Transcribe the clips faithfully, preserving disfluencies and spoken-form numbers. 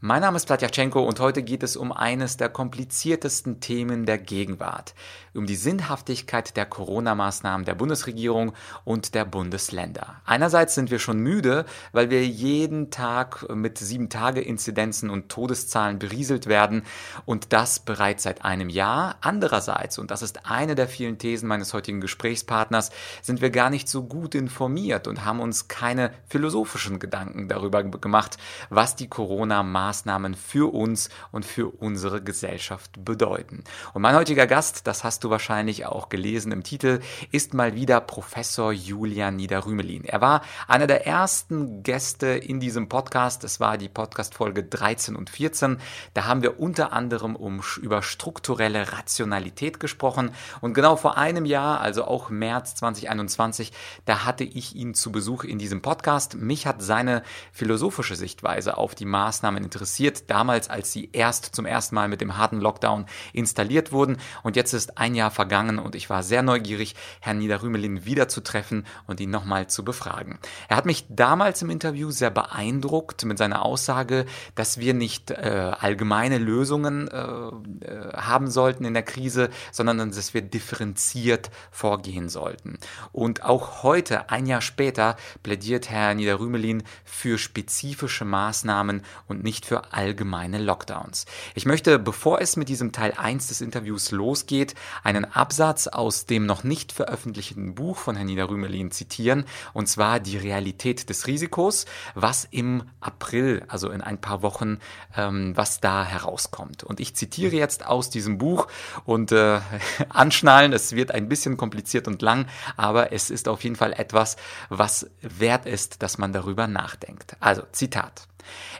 Mein Name ist Platyachenko und heute geht es um eines der kompliziertesten Themen der Gegenwart, um die Sinnhaftigkeit der Corona-Maßnahmen der Bundesregierung und der Bundesländer. Einerseits sind wir schon müde, weil wir jeden Tag mit sieben Tage Inzidenzen und Todeszahlen berieselt werden und das bereits seit einem Jahr. Andererseits, und das ist eine der vielen Thesen meines heutigen Gesprächspartners, sind wir gar nicht so gut informiert und haben uns keine philosophischen Gedanken darüber gemacht, was die Corona-Maßnahmen Maßnahmen für uns und für unsere Gesellschaft bedeuten. Und mein heutiger Gast, das hast du wahrscheinlich auch gelesen im Titel, ist mal wieder Professor Julian Nida-Rümelin. Er war einer der ersten Gäste in diesem Podcast. Es war die Podcast-Folge dreizehn und vierzehn. Da haben wir unter anderem um, über strukturelle Rationalität gesprochen. Und genau vor einem Jahr, also auch März zweitausendeinundzwanzig, da hatte ich ihn zu Besuch in diesem Podcast. Mich hat seine philosophische Sichtweise auf die Maßnahmen interessiert. interessiert, damals als sie erst zum ersten Mal mit dem harten Lockdown installiert wurden. Und jetzt ist ein Jahr vergangen und ich war sehr neugierig, Herrn Nida-Rümelin wiederzutreffen und ihn nochmal zu befragen. Er hat mich damals im Interview sehr beeindruckt mit seiner Aussage, dass wir nicht äh, allgemeine Lösungen äh, haben sollten in der Krise, sondern dass wir differenziert vorgehen sollten. Und auch heute, ein Jahr später, plädiert Herr Nida-Rümelin für spezifische Maßnahmen und nicht für allgemeine Lockdowns. Ich möchte, bevor es mit diesem Teil eins des Interviews losgeht, einen Absatz aus dem noch nicht veröffentlichten Buch von Herrn Nida-Rümelin zitieren, und zwar die Realität des Risikos, was im April, also in ein paar Wochen, ähm, was da herauskommt. Und ich zitiere jetzt aus diesem Buch und äh, anschnallen, es wird ein bisschen kompliziert und lang, aber es ist auf jeden Fall etwas, was wert ist, dass man darüber nachdenkt. Also, Zitat.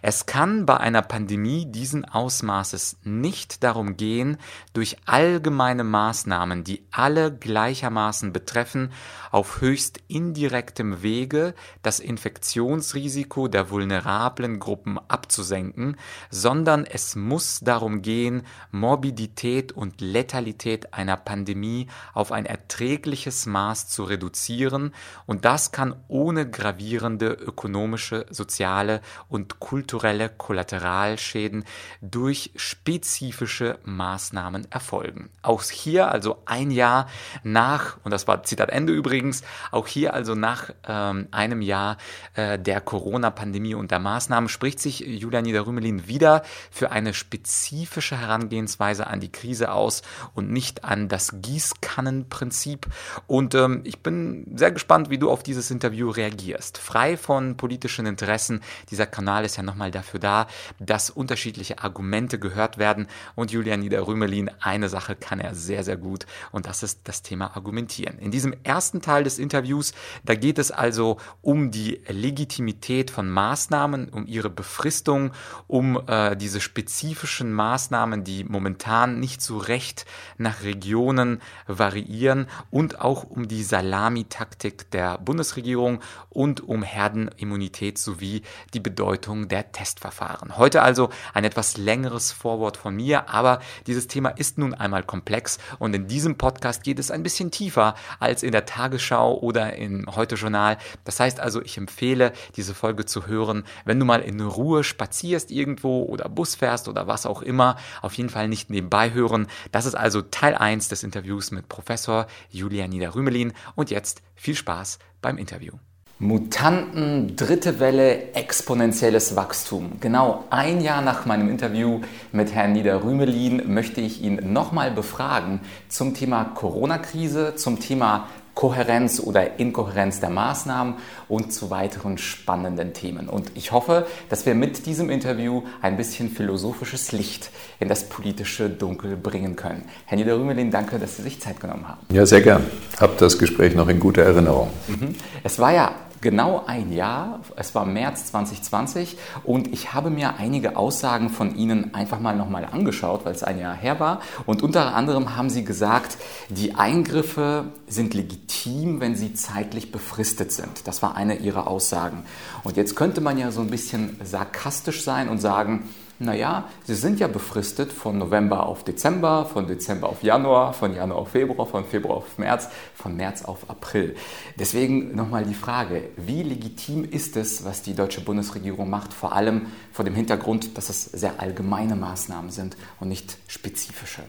Es kann bei einer Pandemie diesen Ausmaßes nicht darum gehen, durch allgemeine Maßnahmen, die alle gleichermaßen betreffen, auf höchst indirektem Wege das Infektionsrisiko der vulnerablen Gruppen abzusenken, sondern es muss darum gehen, Morbidität und Letalität einer Pandemie auf ein erträgliches Maß zu reduzieren, und das kann ohne gravierende ökonomische, soziale und kulturelle Kollateralschäden durch spezifische Maßnahmen erfolgen. Auch hier also ein Jahr nach, und das war Zitat Ende übrigens, auch hier also nach ähm, einem Jahr äh, der Corona-Pandemie und der Maßnahmen spricht sich Julian Nida-Rümelin wieder für eine spezifische Herangehensweise an die Krise aus und nicht an das Gießkannenprinzip. Und ähm, ich bin sehr gespannt, wie du auf dieses Interview reagierst. Frei von politischen Interessen, dieser Kanal ist ist ja nochmal dafür da, dass unterschiedliche Argumente gehört werden, und Julian Nida-Rümelin, eine Sache kann er sehr, sehr gut, und das ist das Thema Argumentieren. In diesem ersten Teil des Interviews, da geht es also um die Legitimität von Maßnahmen, um ihre Befristung, um äh, diese spezifischen Maßnahmen, die momentan nicht so recht nach Regionen variieren, und auch um die Salamitaktik der Bundesregierung und um Herdenimmunität sowie die Bedeutung der Testverfahren. Heute also ein etwas längeres Vorwort von mir, aber dieses Thema ist nun einmal komplex, und in diesem Podcast geht es ein bisschen tiefer als in der Tagesschau oder im Heute-Journal. Das heißt also, ich empfehle, diese Folge zu hören, wenn du mal in Ruhe spazierst irgendwo oder Bus fährst oder was auch immer. Auf jeden Fall nicht nebenbei hören. Das ist also Teil eins des Interviews mit Professor Julian Nida-Rümelin, und jetzt viel Spaß beim Interview. Mutanten, dritte Welle, exponentielles Wachstum. Genau ein Jahr nach meinem Interview mit Herrn Nida-Rümelin möchte ich ihn nochmal befragen zum Thema Corona-Krise, zum Thema Kohärenz oder Inkohärenz der Maßnahmen und zu weiteren spannenden Themen. Und ich hoffe, dass wir mit diesem Interview ein bisschen philosophisches Licht in das politische Dunkel bringen können. Herr Nida-Rümelin, danke, dass Sie sich Zeit genommen haben. Ja, sehr gern. Hab das Gespräch noch in guter Erinnerung. Mhm. Es war ja genau ein Jahr, es war März zweitausendzwanzig, und ich habe mir einige Aussagen von Ihnen einfach mal nochmal angeschaut, weil es ein Jahr her war, und unter anderem haben Sie gesagt, die Eingriffe sind legitim, wenn sie zeitlich befristet sind. Das war eine Ihrer Aussagen. Und jetzt könnte man ja so ein bisschen sarkastisch sein und sagen, naja, sie sind ja befristet von November auf Dezember, von Dezember auf Januar, von Januar auf Februar, von Februar auf März, von März auf April. Deswegen nochmal die Frage, wie legitim ist es, was die deutsche Bundesregierung macht, vor allem vor dem Hintergrund, dass es sehr allgemeine Maßnahmen sind und nicht spezifische?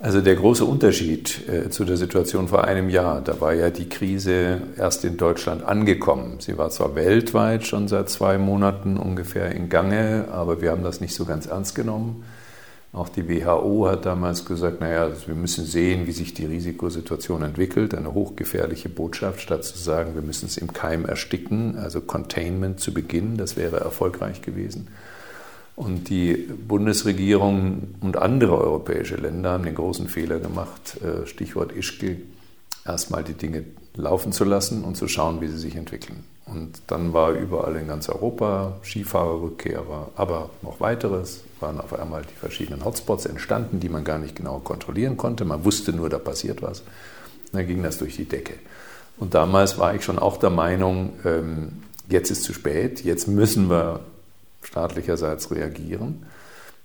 Also der große Unterschied äh, zu der Situation vor einem Jahr, da war ja die Krise erst in Deutschland angekommen. Sie war zwar weltweit schon seit zwei Monaten ungefähr in Gange, aber wir haben das nicht so ganz ernst genommen. Auch die W H O hat damals gesagt, naja, wir müssen sehen, wie sich die Risikosituation entwickelt. Eine hochgefährliche Botschaft, statt zu sagen, wir müssen es im Keim ersticken, also Containment zu Beginn, das wäre erfolgreich gewesen. Und die Bundesregierung und andere europäische Länder haben den großen Fehler gemacht, Stichwort Ischgl, erstmal die Dinge laufen zu lassen und zu schauen, wie sie sich entwickeln. Und dann war überall in ganz Europa Skifahrerrückkehrer, aber noch weiteres, waren auf einmal die verschiedenen Hotspots entstanden, die man gar nicht genau kontrollieren konnte. Man wusste nur, da passiert was. Und dann ging das durch die Decke. Und damals war ich schon auch der Meinung, jetzt ist zu spät, jetzt müssen wir staatlicherseits reagieren.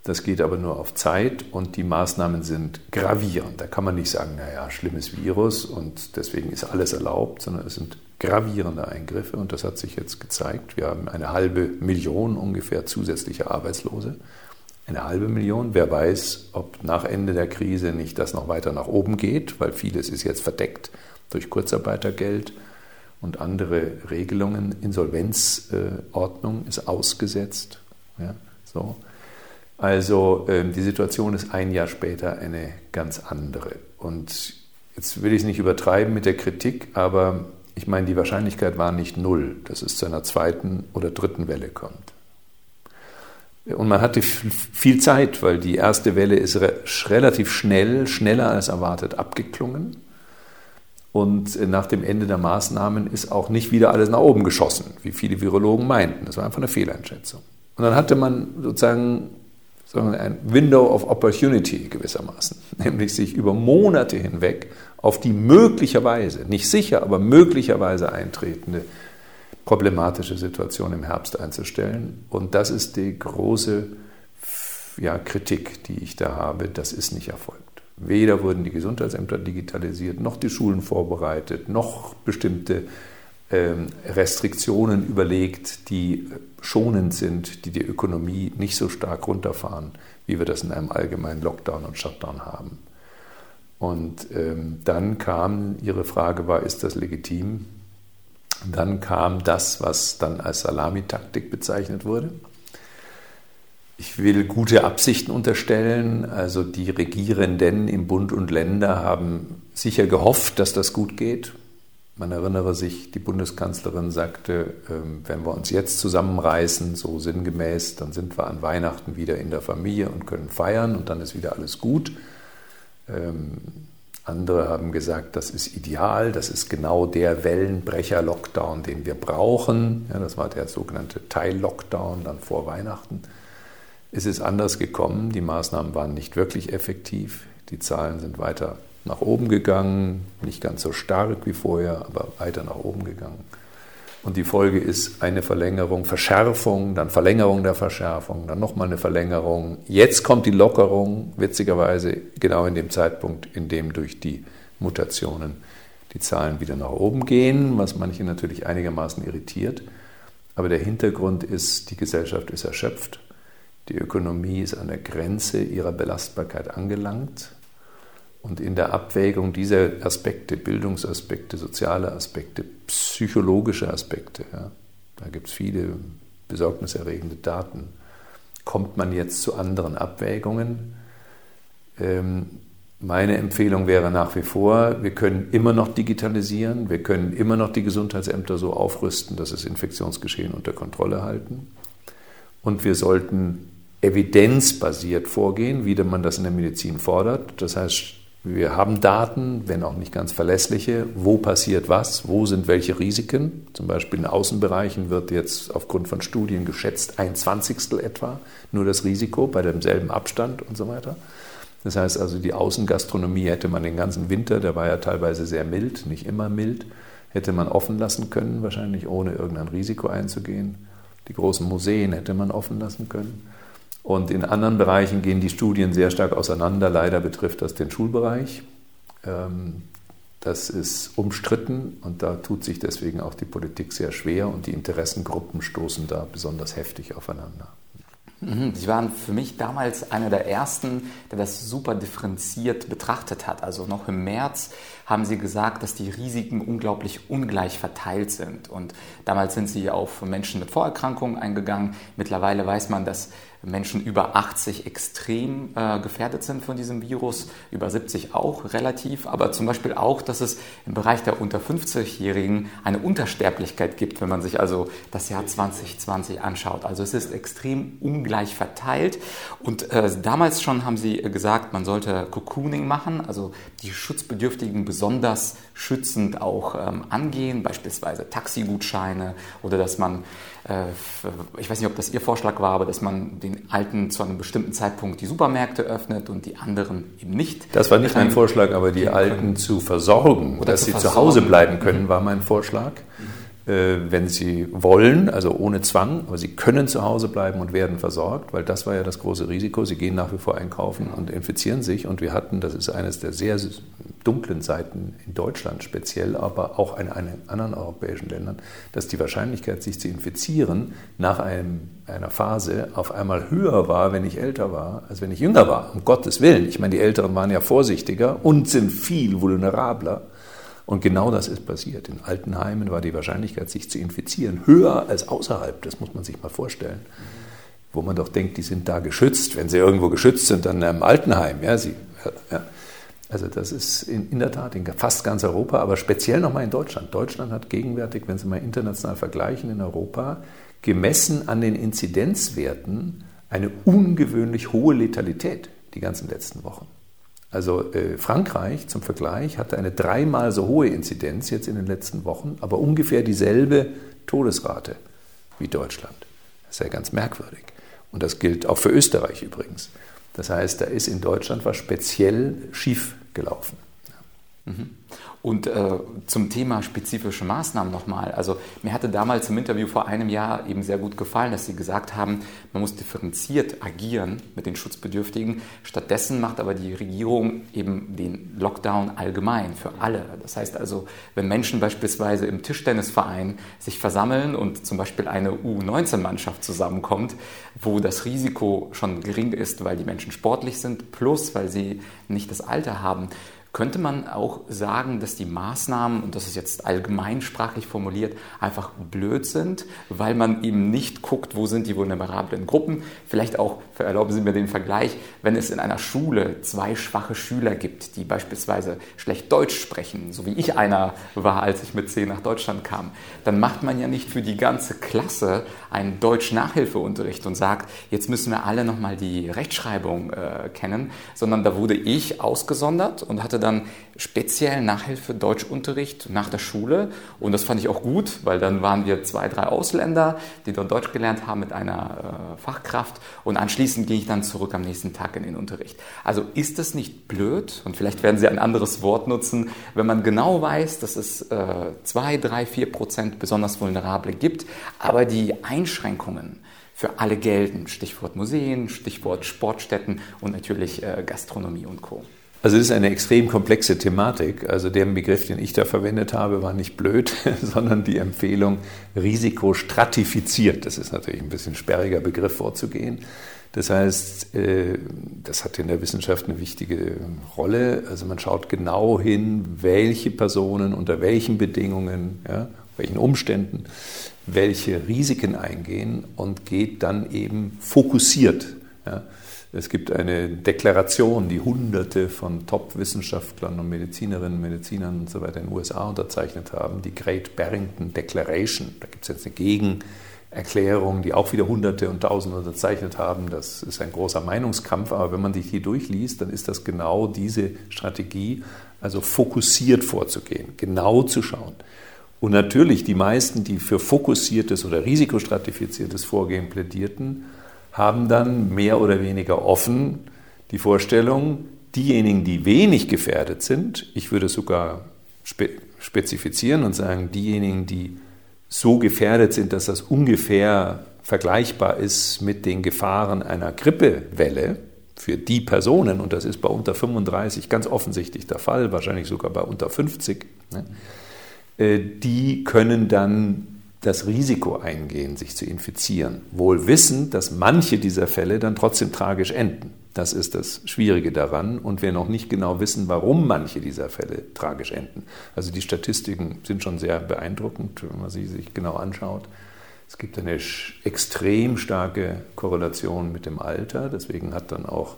Das geht aber nur auf Zeit und die Maßnahmen sind gravierend. Da kann man nicht sagen, naja, schlimmes Virus und deswegen ist alles erlaubt, sondern es sind gravierende Eingriffe und das hat sich jetzt gezeigt. Wir haben eine halbe Million ungefähr zusätzliche Arbeitslose. Eine halbe Million. Wer weiß, ob nach Ende der Krise nicht das noch weiter nach oben geht, weil vieles ist jetzt verdeckt durch Kurzarbeitergeld und andere Regelungen. Insolvenzordnung äh, ist ausgesetzt. Ja, so. Also ähm, die Situation ist ein Jahr später eine ganz andere. Und jetzt will ich es nicht übertreiben mit der Kritik, aber ich meine, die Wahrscheinlichkeit war nicht null, dass es zu einer zweiten oder dritten Welle kommt. Und man hatte viel Zeit, weil die erste Welle ist re- relativ schnell, schneller als erwartet abgeklungen. Und nach dem Ende der Maßnahmen ist auch nicht wieder alles nach oben geschossen, wie viele Virologen meinten. Das war einfach eine Fehleinschätzung. Und dann hatte man sozusagen, sozusagen ein Window of Opportunity gewissermaßen, nämlich sich über Monate hinweg auf die möglicherweise, nicht sicher, aber möglicherweise eintretende problematische Situation im Herbst einzustellen. Und das ist die große ja, Kritik, die ich da habe. Das ist nicht erfolgt. Weder wurden die Gesundheitsämter digitalisiert, noch die Schulen vorbereitet, noch bestimmte ähm, Restriktionen überlegt, die schonend sind, die die Ökonomie nicht so stark runterfahren, wie wir das in einem allgemeinen Lockdown und Shutdown haben. Und ähm, dann kam, Ihre Frage war, ist das legitim? Dann kam das, was dann als Salamitaktik bezeichnet wurde. Ich will gute Absichten unterstellen. Also die Regierenden im Bund und Länder haben sicher gehofft, dass das gut geht. Man erinnere sich, die Bundeskanzlerin sagte, wenn wir uns jetzt zusammenreißen, so sinngemäß, dann sind wir an Weihnachten wieder in der Familie und können feiern und dann ist wieder alles gut. Andere haben gesagt, das ist ideal, das ist genau der Wellenbrecher-Lockdown, den wir brauchen. Ja, das war der sogenannte Teil-Lockdown dann vor Weihnachten. Es ist anders gekommen, die Maßnahmen waren nicht wirklich effektiv, die Zahlen sind weiter nach oben gegangen, nicht ganz so stark wie vorher, aber weiter nach oben gegangen. Und die Folge ist eine Verlängerung, Verschärfung, dann Verlängerung der Verschärfung, dann nochmal eine Verlängerung. Jetzt kommt die Lockerung, witzigerweise genau in dem Zeitpunkt, in dem durch die Mutationen die Zahlen wieder nach oben gehen, was manche natürlich einigermaßen irritiert. Aber der Hintergrund ist, die Gesellschaft ist erschöpft. Die Ökonomie ist an der Grenze ihrer Belastbarkeit angelangt und in der Abwägung dieser Aspekte, Bildungsaspekte, soziale Aspekte, psychologische Aspekte, ja, da gibt es viele besorgniserregende Daten, kommt man jetzt zu anderen Abwägungen. Ähm, meine Empfehlung wäre nach wie vor, wir können immer noch digitalisieren, wir können immer noch die Gesundheitsämter so aufrüsten, dass es Infektionsgeschehen unter Kontrolle halten. Und wir sollten evidenzbasiert vorgehen, wie man das in der Medizin fordert. Das heißt, wir haben Daten, wenn auch nicht ganz verlässliche, wo passiert was, wo sind welche Risiken. Zum Beispiel in Außenbereichen wird jetzt aufgrund von Studien geschätzt ein Zwanzigstel etwa nur das Risiko bei demselben Abstand und so weiter. Das heißt also, die Außengastronomie hätte man den ganzen Winter, der war ja teilweise sehr mild, nicht immer mild, hätte man offen lassen können, wahrscheinlich ohne irgendein Risiko einzugehen. Die großen Museen hätte man offen lassen können. Und in anderen Bereichen gehen die Studien sehr stark auseinander. Leider betrifft das den Schulbereich. Das ist umstritten und da tut sich deswegen auch die Politik sehr schwer und die Interessengruppen stoßen da besonders heftig aufeinander. Sie waren für mich damals einer der Ersten, der das super differenziert betrachtet hat. Also noch im März haben Sie gesagt, dass die Risiken unglaublich ungleich verteilt sind. Und damals sind Sie auf Menschen mit Vorerkrankungen eingegangen. Mittlerweile weiß man, dass Menschen über achtzig extrem äh, gefährdet sind von diesem Virus, über siebzig auch relativ. Aber zum Beispiel auch, dass es im Bereich der unter fünfzigjährigen eine Untersterblichkeit gibt, wenn man sich also das Jahr zwanzig zwanzig anschaut. Also es ist extrem ungleich. gleich verteilt. Und äh, damals schon haben Sie gesagt, man sollte Cocooning machen, also die Schutzbedürftigen besonders schützend auch ähm, angehen, beispielsweise Taxigutscheine oder dass man, äh, ich weiß nicht, ob das Ihr Vorschlag war, aber dass man den Alten zu einem bestimmten Zeitpunkt die Supermärkte öffnet und die anderen eben nicht. Das war nicht mein Vorschlag, aber die Alten können. zu versorgen, oder dass zu sie versorgen. zu Hause bleiben können, mhm. war mein Vorschlag. Wenn sie wollen, also ohne Zwang, aber sie können zu Hause bleiben und werden versorgt, weil das war ja das große Risiko. Sie gehen nach wie vor einkaufen und infizieren sich. Und wir hatten, das ist eines der sehr dunklen Seiten in Deutschland speziell, aber auch in anderen europäischen Ländern, dass die Wahrscheinlichkeit, sich zu infizieren, nach einem, einer Phase auf einmal höher war, wenn ich älter war, als wenn ich jünger war. Um Gottes Willen. Ich meine, die Älteren waren ja vorsichtiger und sind viel vulnerabler. Und genau das ist passiert. In Altenheimen war die Wahrscheinlichkeit, sich zu infizieren, höher als außerhalb. Das muss man sich mal vorstellen. Wo man doch denkt, die sind da geschützt. Wenn sie irgendwo geschützt sind, dann im Altenheim. Ja, sie, ja. Also das ist in, in der Tat in fast ganz Europa, aber speziell nochmal in Deutschland. Deutschland hat gegenwärtig, wenn Sie mal international vergleichen, in Europa, gemessen an den Inzidenzwerten eine ungewöhnlich hohe Letalität die ganzen letzten Wochen. Also äh, Frankreich zum Vergleich hatte eine dreimal so hohe Inzidenz jetzt in den letzten Wochen, aber ungefähr dieselbe Todesrate wie Deutschland. Das ist ja ganz merkwürdig. Und das gilt auch für Österreich übrigens. Das heißt, da ist in Deutschland was speziell schief gelaufen. Ja. Mhm. Und äh, zum Thema spezifische Maßnahmen nochmal. Also mir hatte damals im Interview vor einem Jahr eben sehr gut gefallen, dass Sie gesagt haben, man muss differenziert agieren mit den Schutzbedürftigen. Stattdessen macht aber die Regierung eben den Lockdown allgemein für alle. Das heißt also, wenn Menschen beispielsweise im Tischtennisverein sich versammeln und zum Beispiel eine U neunzehn Mannschaft zusammenkommt, wo das Risiko schon gering ist, weil die Menschen sportlich sind, plus weil sie nicht das Alter haben, könnte man auch sagen, dass die Maßnahmen, und das ist jetzt allgemeinsprachlich formuliert, einfach blöd sind, weil man eben nicht guckt, wo sind die vulnerablen Gruppen. Vielleicht auch, erlauben Sie mir den Vergleich, wenn es in einer Schule zwei schwache Schüler gibt, die beispielsweise schlecht Deutsch sprechen, so wie ich einer war, als ich mit zehn nach Deutschland kam, dann macht man ja nicht für die ganze Klasse einen Deutsch-Nachhilfeunterricht und sagt, jetzt müssen wir alle nochmal die Rechtschreibung äh, kennen, sondern da wurde ich ausgesondert und hatte dann Dann speziell Nachhilfe Deutschunterricht nach der Schule, und das fand ich auch gut, weil dann waren wir zwei, drei Ausländer, die dort Deutsch gelernt haben mit einer äh, Fachkraft, und anschließend ging ich dann zurück am nächsten Tag in den Unterricht. Also ist das nicht blöd? Und vielleicht werden Sie ein anderes Wort nutzen, wenn man genau weiß, dass es äh, zwei, drei, vier Prozent besonders Vulnerable gibt, aber die Einschränkungen für alle gelten. Stichwort Museen, Stichwort Sportstätten und natürlich äh, Gastronomie und Co. Also es ist eine extrem komplexe Thematik. Also der Begriff, den ich da verwendet habe, war nicht blöd, sondern die Empfehlung, risikostratifiziert. Das ist natürlich ein bisschen sperriger Begriff, vorzugehen. Das heißt, das hat in der Wissenschaft eine wichtige Rolle. Also man schaut genau hin, welche Personen unter welchen Bedingungen, ja, welchen Umständen, welche Risiken eingehen, und geht dann eben fokussiert, ja. Es gibt eine Deklaration, die Hunderte von Top-Wissenschaftlern und Medizinerinnen und Medizinern und so weiter in den U S A unterzeichnet haben, die Great Barrington Declaration. Da gibt es jetzt eine Gegenerklärung, die auch wieder Hunderte und Tausende unterzeichnet haben. Das ist ein großer Meinungskampf, aber wenn man sich die durchliest, dann ist das genau diese Strategie, also fokussiert vorzugehen, genau zu schauen. Und natürlich die meisten, die für fokussiertes oder risikostratifiziertes Vorgehen plädierten, haben dann mehr oder weniger offen die Vorstellung, diejenigen, die wenig gefährdet sind, ich würde sogar spezifizieren und sagen, diejenigen, die so gefährdet sind, dass das ungefähr vergleichbar ist mit den Gefahren einer Grippewelle für die Personen, und das ist bei unter fünfunddreißig ganz offensichtlich der Fall, wahrscheinlich sogar bei unter fünfzig, ne, die können dann das Risiko eingehen, sich zu infizieren. Wohl wissend, dass manche dieser Fälle dann trotzdem tragisch enden. Das ist das Schwierige daran, und wir noch nicht genau wissen, warum manche dieser Fälle tragisch enden. Also die Statistiken sind schon sehr beeindruckend, wenn man sie sich genau anschaut. Es gibt eine extrem starke Korrelation mit dem Alter. Deswegen hat dann auch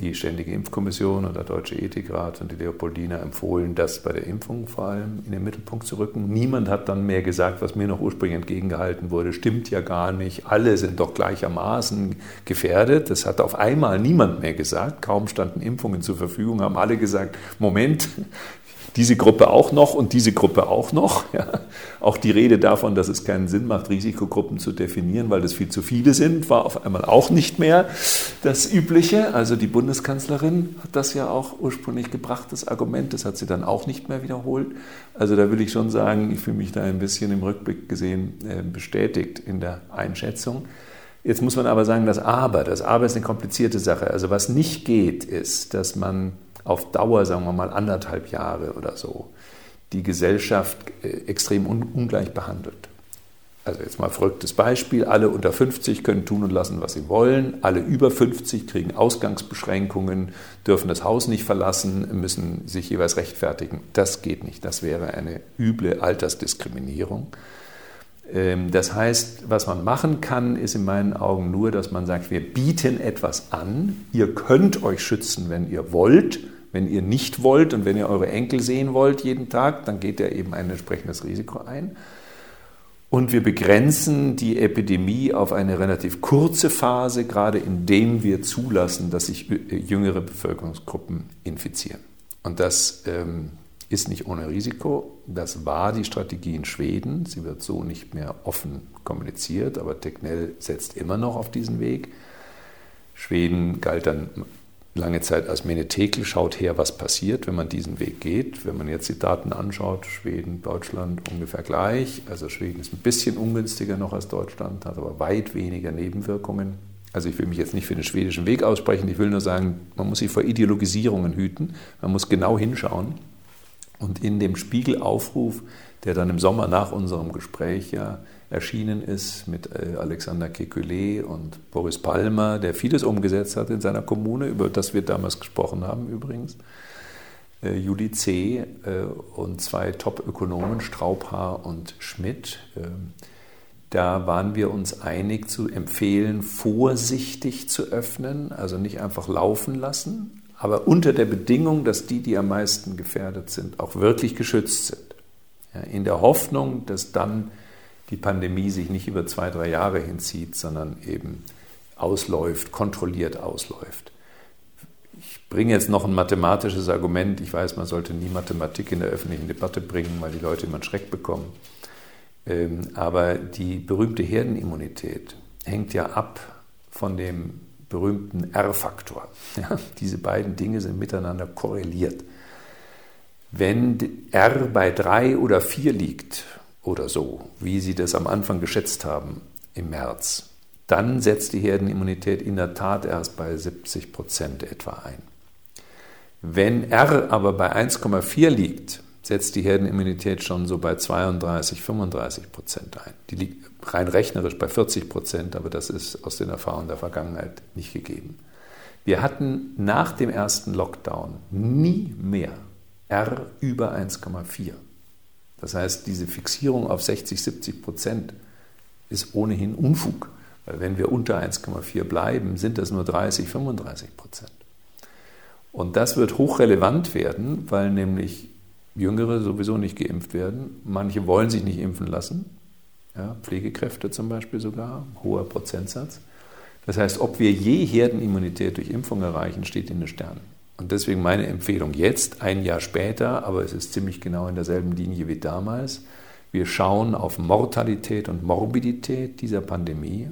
die Ständige Impfkommission und der Deutsche Ethikrat und die Leopoldina empfohlen, das bei der Impfung vor allem in den Mittelpunkt zu rücken. Niemand hat dann mehr gesagt, was mir noch ursprünglich entgegengehalten wurde, stimmt ja gar nicht, alle sind doch gleichermaßen gefährdet. Das hat auf einmal niemand mehr gesagt, kaum standen Impfungen zur Verfügung, haben alle gesagt, Moment, diese Gruppe auch noch und diese Gruppe auch noch. Ja. Auch die Rede davon, dass es keinen Sinn macht, Risikogruppen zu definieren, weil das viel zu viele sind, war auf einmal auch nicht mehr das Übliche. Also die Bundeskanzlerin hat das ja auch ursprünglich gebracht, das Argument. Das hat sie dann auch nicht mehr wiederholt. Also da will ich schon sagen, ich fühle mich da ein bisschen im Rückblick gesehen bestätigt in der Einschätzung. Jetzt muss man aber sagen, das Aber, das Aber ist eine komplizierte Sache. Also was nicht geht, ist, dass man auf Dauer, sagen wir mal anderthalb Jahre oder so, die Gesellschaft extrem ungleich behandelt. Also jetzt mal verrücktes Beispiel, alle unter fünfzig können tun und lassen, was sie wollen, alle über fünfzig kriegen Ausgangsbeschränkungen, dürfen das Haus nicht verlassen, müssen sich jeweils rechtfertigen. Das geht nicht, das wäre eine üble Altersdiskriminierung. Das heißt, was man machen kann, ist in meinen Augen nur, dass man sagt, wir bieten etwas an. Ihr könnt euch schützen, wenn ihr wollt. Wenn ihr nicht wollt und wenn ihr eure Enkel sehen wollt jeden Tag, dann geht ihr eben ein entsprechendes Risiko ein. Und wir begrenzen die Epidemie auf eine relativ kurze Phase, gerade indem wir zulassen, dass sich jüngere Bevölkerungsgruppen infizieren. Und das ähm, ist nicht ohne Risiko. Das war die Strategie in Schweden. Sie wird so nicht mehr offen kommuniziert, aber Tegnell setzt immer noch auf diesen Weg. Schweden galt dann lange Zeit als Menetekel, schaut her, was passiert, wenn man diesen Weg geht. Wenn man jetzt die Daten anschaut, Schweden, Deutschland ungefähr gleich. Also Schweden ist ein bisschen ungünstiger noch als Deutschland, hat aber weit weniger Nebenwirkungen. Also ich will mich jetzt nicht für den schwedischen Weg aussprechen. Ich will nur sagen, man muss sich vor Ideologisierungen hüten. Man muss genau hinschauen. Und in dem Spiegelaufruf, der dann im Sommer nach unserem Gespräch ja erschienen ist mit Alexander Kekulé und Boris Palmer, der vieles umgesetzt hat in seiner Kommune, über das wir damals gesprochen haben übrigens, äh, Juli C. Äh, und zwei Top-Ökonomen, Straubhaar und Schmidt, äh, da waren wir uns einig zu empfehlen, vorsichtig zu öffnen, also nicht einfach laufen lassen, aber unter der Bedingung, dass die, die am meisten gefährdet sind, auch wirklich geschützt sind. Ja, in der Hoffnung, dass dann die Pandemie sich nicht über zwei, drei Jahre hinzieht, sondern eben ausläuft, kontrolliert ausläuft. Ich bringe jetzt noch ein mathematisches Argument. Ich weiß, man sollte nie Mathematik in der öffentlichen Debatte bringen, weil die Leute immer einen Schreck bekommen. Aber die berühmte Herdenimmunität hängt ja ab von dem berühmten R-Faktor. Ja, diese beiden Dinge sind miteinander korreliert. Wenn R bei drei oder vier liegt oder so, wie Sie das am Anfang geschätzt haben im März, dann setzt die Herdenimmunität in der Tat erst bei siebzig Prozent etwa ein. Wenn R aber bei eins Komma vier liegt, setzt die Herdenimmunität schon so bei zweiunddreißig, fünfunddreißig Prozent ein. Die liegt rein rechnerisch bei vierzig Prozent, aber das ist aus den Erfahrungen der Vergangenheit nicht gegeben. Wir hatten nach dem ersten Lockdown nie mehr R über eins Komma vier. Das heißt, diese Fixierung auf sechzig, siebzig Prozent ist ohnehin Unfug. Weil wenn wir unter eins Komma vier bleiben, sind das nur dreißig, fünfunddreißig Prozent. Und das wird hochrelevant werden, weil nämlich Jüngere sowieso nicht geimpft werden. Manche wollen sich nicht impfen lassen. Ja, Pflegekräfte zum Beispiel sogar, hoher Prozentsatz. Das heißt, ob wir je Herdenimmunität durch Impfung erreichen, steht in den Sternen. Und deswegen meine Empfehlung jetzt, ein Jahr später, aber es ist ziemlich genau in derselben Linie wie damals, wir schauen auf Mortalität und Morbidität dieser Pandemie.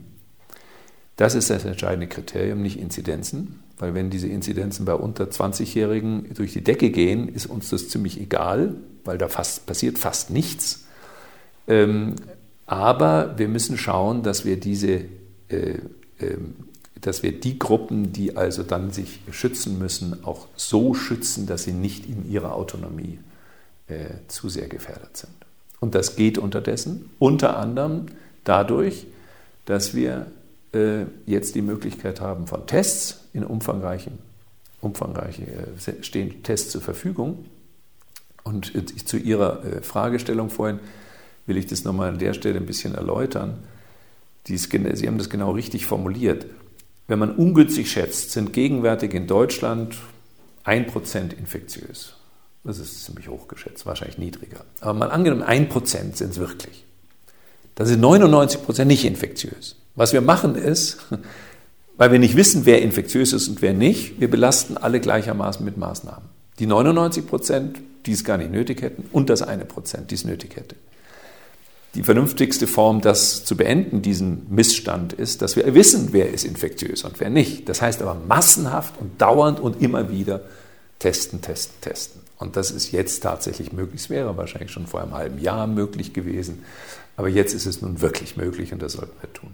Das ist das entscheidende Kriterium, nicht Inzidenzen. Weil wenn diese Inzidenzen bei unter zwanzigjährigen durch die Decke gehen, ist uns das ziemlich egal, weil da fast, passiert fast nichts. Ähm, Aber wir müssen schauen, dass wir diese, äh, äh, dass wir die Gruppen, die also dann sich schützen müssen, auch so schützen, dass sie nicht in ihrer Autonomie äh, zu sehr gefährdet sind. Und das geht unterdessen unter anderem dadurch, dass wir äh, jetzt die Möglichkeit haben von Tests in umfangreichen, umfangreiche äh, stehen Tests zur Verfügung. Und äh, zu Ihrer äh, Fragestellung vorhin will ich das nochmal an der Stelle ein bisschen erläutern. Dies, Sie haben das genau richtig formuliert. Wenn man ungünstig schätzt, sind gegenwärtig in Deutschland ein Prozent infektiös. Das ist ziemlich hoch geschätzt, wahrscheinlich niedriger. Aber mal angenommen, ein Prozent sind es wirklich. Dann sind neunundneunzig Prozent nicht infektiös. Was wir machen ist, weil wir nicht wissen, wer infektiös ist und wer nicht, wir belasten alle gleichermaßen mit Maßnahmen. Die neunundneunzig Prozent, die es gar nicht nötig hätten, und das eine Prozent, die es nötig hätte. Die vernünftigste Form, das zu beenden, diesen Missstand, ist, dass wir wissen, wer ist infektiös und wer nicht. Das heißt aber massenhaft und dauernd und immer wieder testen, testen, testen. Und das ist jetzt tatsächlich möglich. Es wäre wahrscheinlich schon vor einem halben Jahr möglich gewesen. Aber jetzt ist es nun wirklich möglich und das sollten wir tun.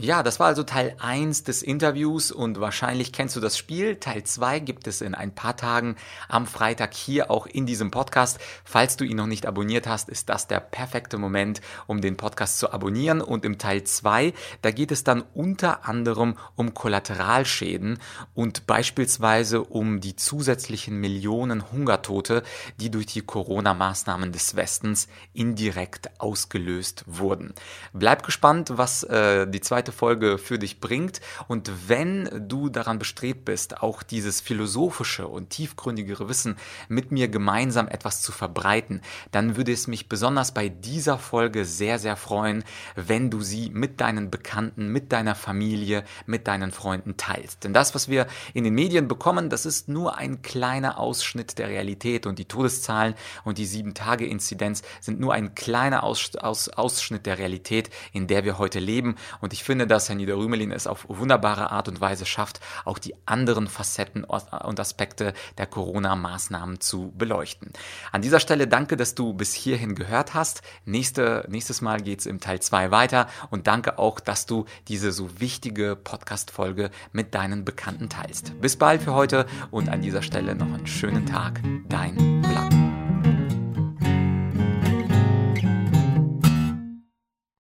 Ja, das war also Teil eins des Interviews und wahrscheinlich kennst du das Spiel. Teil zwei gibt es in ein paar Tagen am Freitag hier auch in diesem Podcast. Falls du ihn noch nicht abonniert hast, ist das der perfekte Moment, um den Podcast zu abonnieren. Und im Teil zwei, da geht es dann unter anderem um Kollateralschäden und beispielsweise um die zusätzlichen Millionen Hungertote, die durch die Corona-Maßnahmen des Westens indirekt ausgelöst wurden. Bleib gespannt, was äh, die zweite Folge für dich bringt. Und wenn du daran bestrebt bist, auch dieses philosophische und tiefgründigere Wissen mit mir gemeinsam etwas zu verbreiten, dann würde es mich besonders bei dieser Folge sehr, sehr freuen, wenn du sie mit deinen Bekannten, mit deiner Familie, mit deinen Freunden teilst. Denn das, was wir in den Medien bekommen, das ist nur ein kleiner Ausschnitt der Realität und die Todeszahlen und die sieben Tage Inzidenz sind nur ein kleiner Aus- Aus- Ausschnitt der Realität, in der wir heute leben. Und ich finde, dass Herr Nida-Rümelin es auf wunderbare Art und Weise schafft, auch die anderen Facetten und Aspekte der Corona-Maßnahmen zu beleuchten. An dieser Stelle danke, dass du bis hierhin gehört hast. Nächste, nächstes Mal geht es im Teil zwei weiter und danke auch, dass du diese so wichtige Podcast-Folge mit deinen Bekannten teilst. Bis bald für heute und an dieser Stelle noch einen schönen Tag. Dein